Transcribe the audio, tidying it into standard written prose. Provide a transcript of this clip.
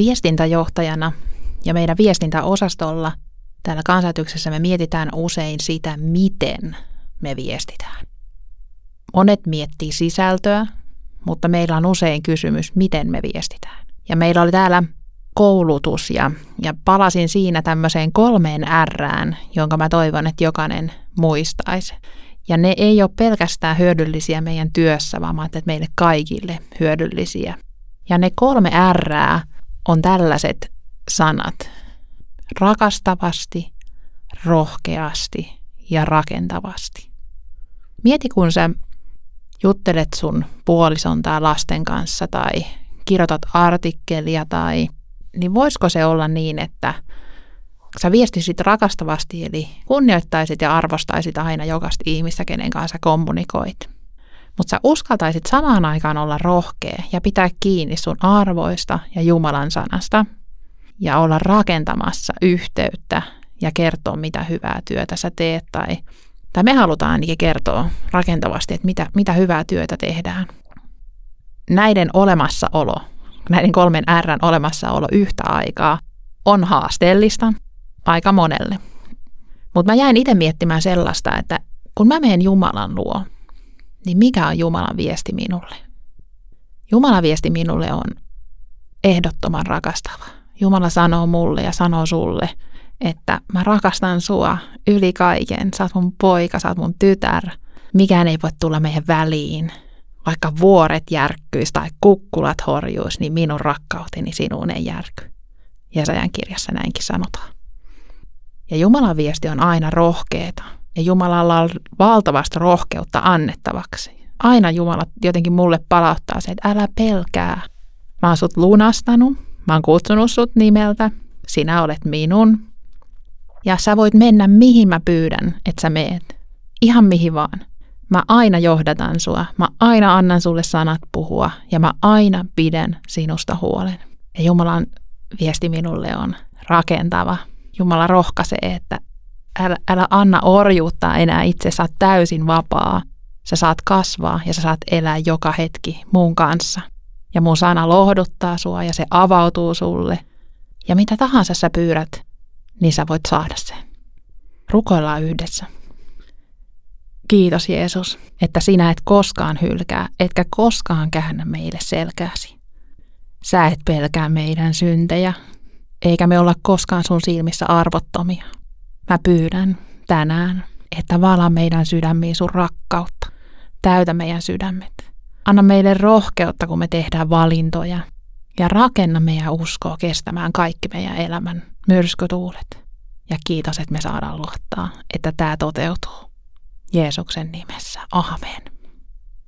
Viestintäjohtajana ja meidän viestintäosastolla täällä kansanäänestyksessä me mietitään usein sitä, miten me viestitään. Monet miettii sisältöä, mutta meillä on usein kysymys, miten me viestitään. Ja meillä oli täällä koulutus ja palasin siinä tämmöiseen 3 R:ään, jonka mä toivon, että jokainen muistaisi. Ja ne ei ole pelkästään hyödyllisiä meidän työssä, vaan mä ajattelin, että meille kaikille hyödyllisiä. Ja ne 3 R:ää on tällaiset sanat. Rakastavasti, rohkeasti ja rakentavasti. Mieti, kun sä juttelet sun puolison tai lasten kanssa tai kirjoitat artikkelia tai niin voisiko se olla niin, että sä viestisit rakastavasti, eli kunnioittaisit ja arvostaisit aina jokaista ihmistä, kenen kanssa kommunikoit. Mutta sä uskaltaisit samaan aikaan olla rohkea ja pitää kiinni sun arvoista ja Jumalan sanasta ja olla rakentamassa yhteyttä ja kertoa, mitä hyvää työtä sä teet tai me halutaan ainakin kertoa rakentavasti, että mitä hyvää työtä tehdään. Näiden 3 R:n olemassaolo yhtä aikaa on haasteellista aika monelle. Mutta mä jäin itse miettimään sellaista, että kun mä menen Jumalan luo, niin mikä on Jumalan viesti minulle? Jumalan viesti minulle on ehdottoman rakastava. Jumala sanoo mulle ja sanoo sulle, että mä rakastan sua yli kaiken. Sä oot mun poika, sä oot mun tytär. Mikään ei voi tulla meidän väliin. Vaikka vuoret järkkyis tai kukkulat horjuis, niin minun rakkauteni sinuun ei järky. Jesajan kirjassa näinkin sanotaan. Ja Jumalan viesti on aina rohkeeta. Ja Jumalalla on valtavasti rohkeutta annettavaksi. Aina Jumala jotenkin mulle palauttaa se, että älä pelkää. Mä oon sut lunastanut, mä oon kutsunut sut nimeltä, sinä olet minun. Ja sä voit mennä mihin mä pyydän, että sä meet. Ihan mihin vaan. Mä aina johdatan sua, mä aina annan sulle sanat puhua ja mä aina pidän sinusta huolen. Ja Jumalan viesti minulle on rakentava. Jumala rohkaisee, että älä anna orjuutta enää itse, sä oot täysin vapaa. Sä saat kasvaa ja sä saat elää joka hetki mun kanssa. Ja mun sana lohduttaa sua ja se avautuu sulle. Ja mitä tahansa sä pyydät, niin sä voit saada sen. Rukoillaan yhdessä. Kiitos Jeesus, että sinä et koskaan hylkää, etkä koskaan käännä meille selkääsi. Sä et pelkää meidän syntejä, eikä me olla koskaan sun silmissä arvottomia. Mä pyydän tänään, että vala meidän sydämiin sun rakkautta. Täytä meidän sydämet. Anna meille rohkeutta, kun me tehdään valintoja. Ja rakenna meidän uskoa kestämään kaikki meidän elämän myrskytuulet. Ja kiitos, että me saadaan luottaa, että tämä toteutuu. Jeesuksen nimessä. Aamen.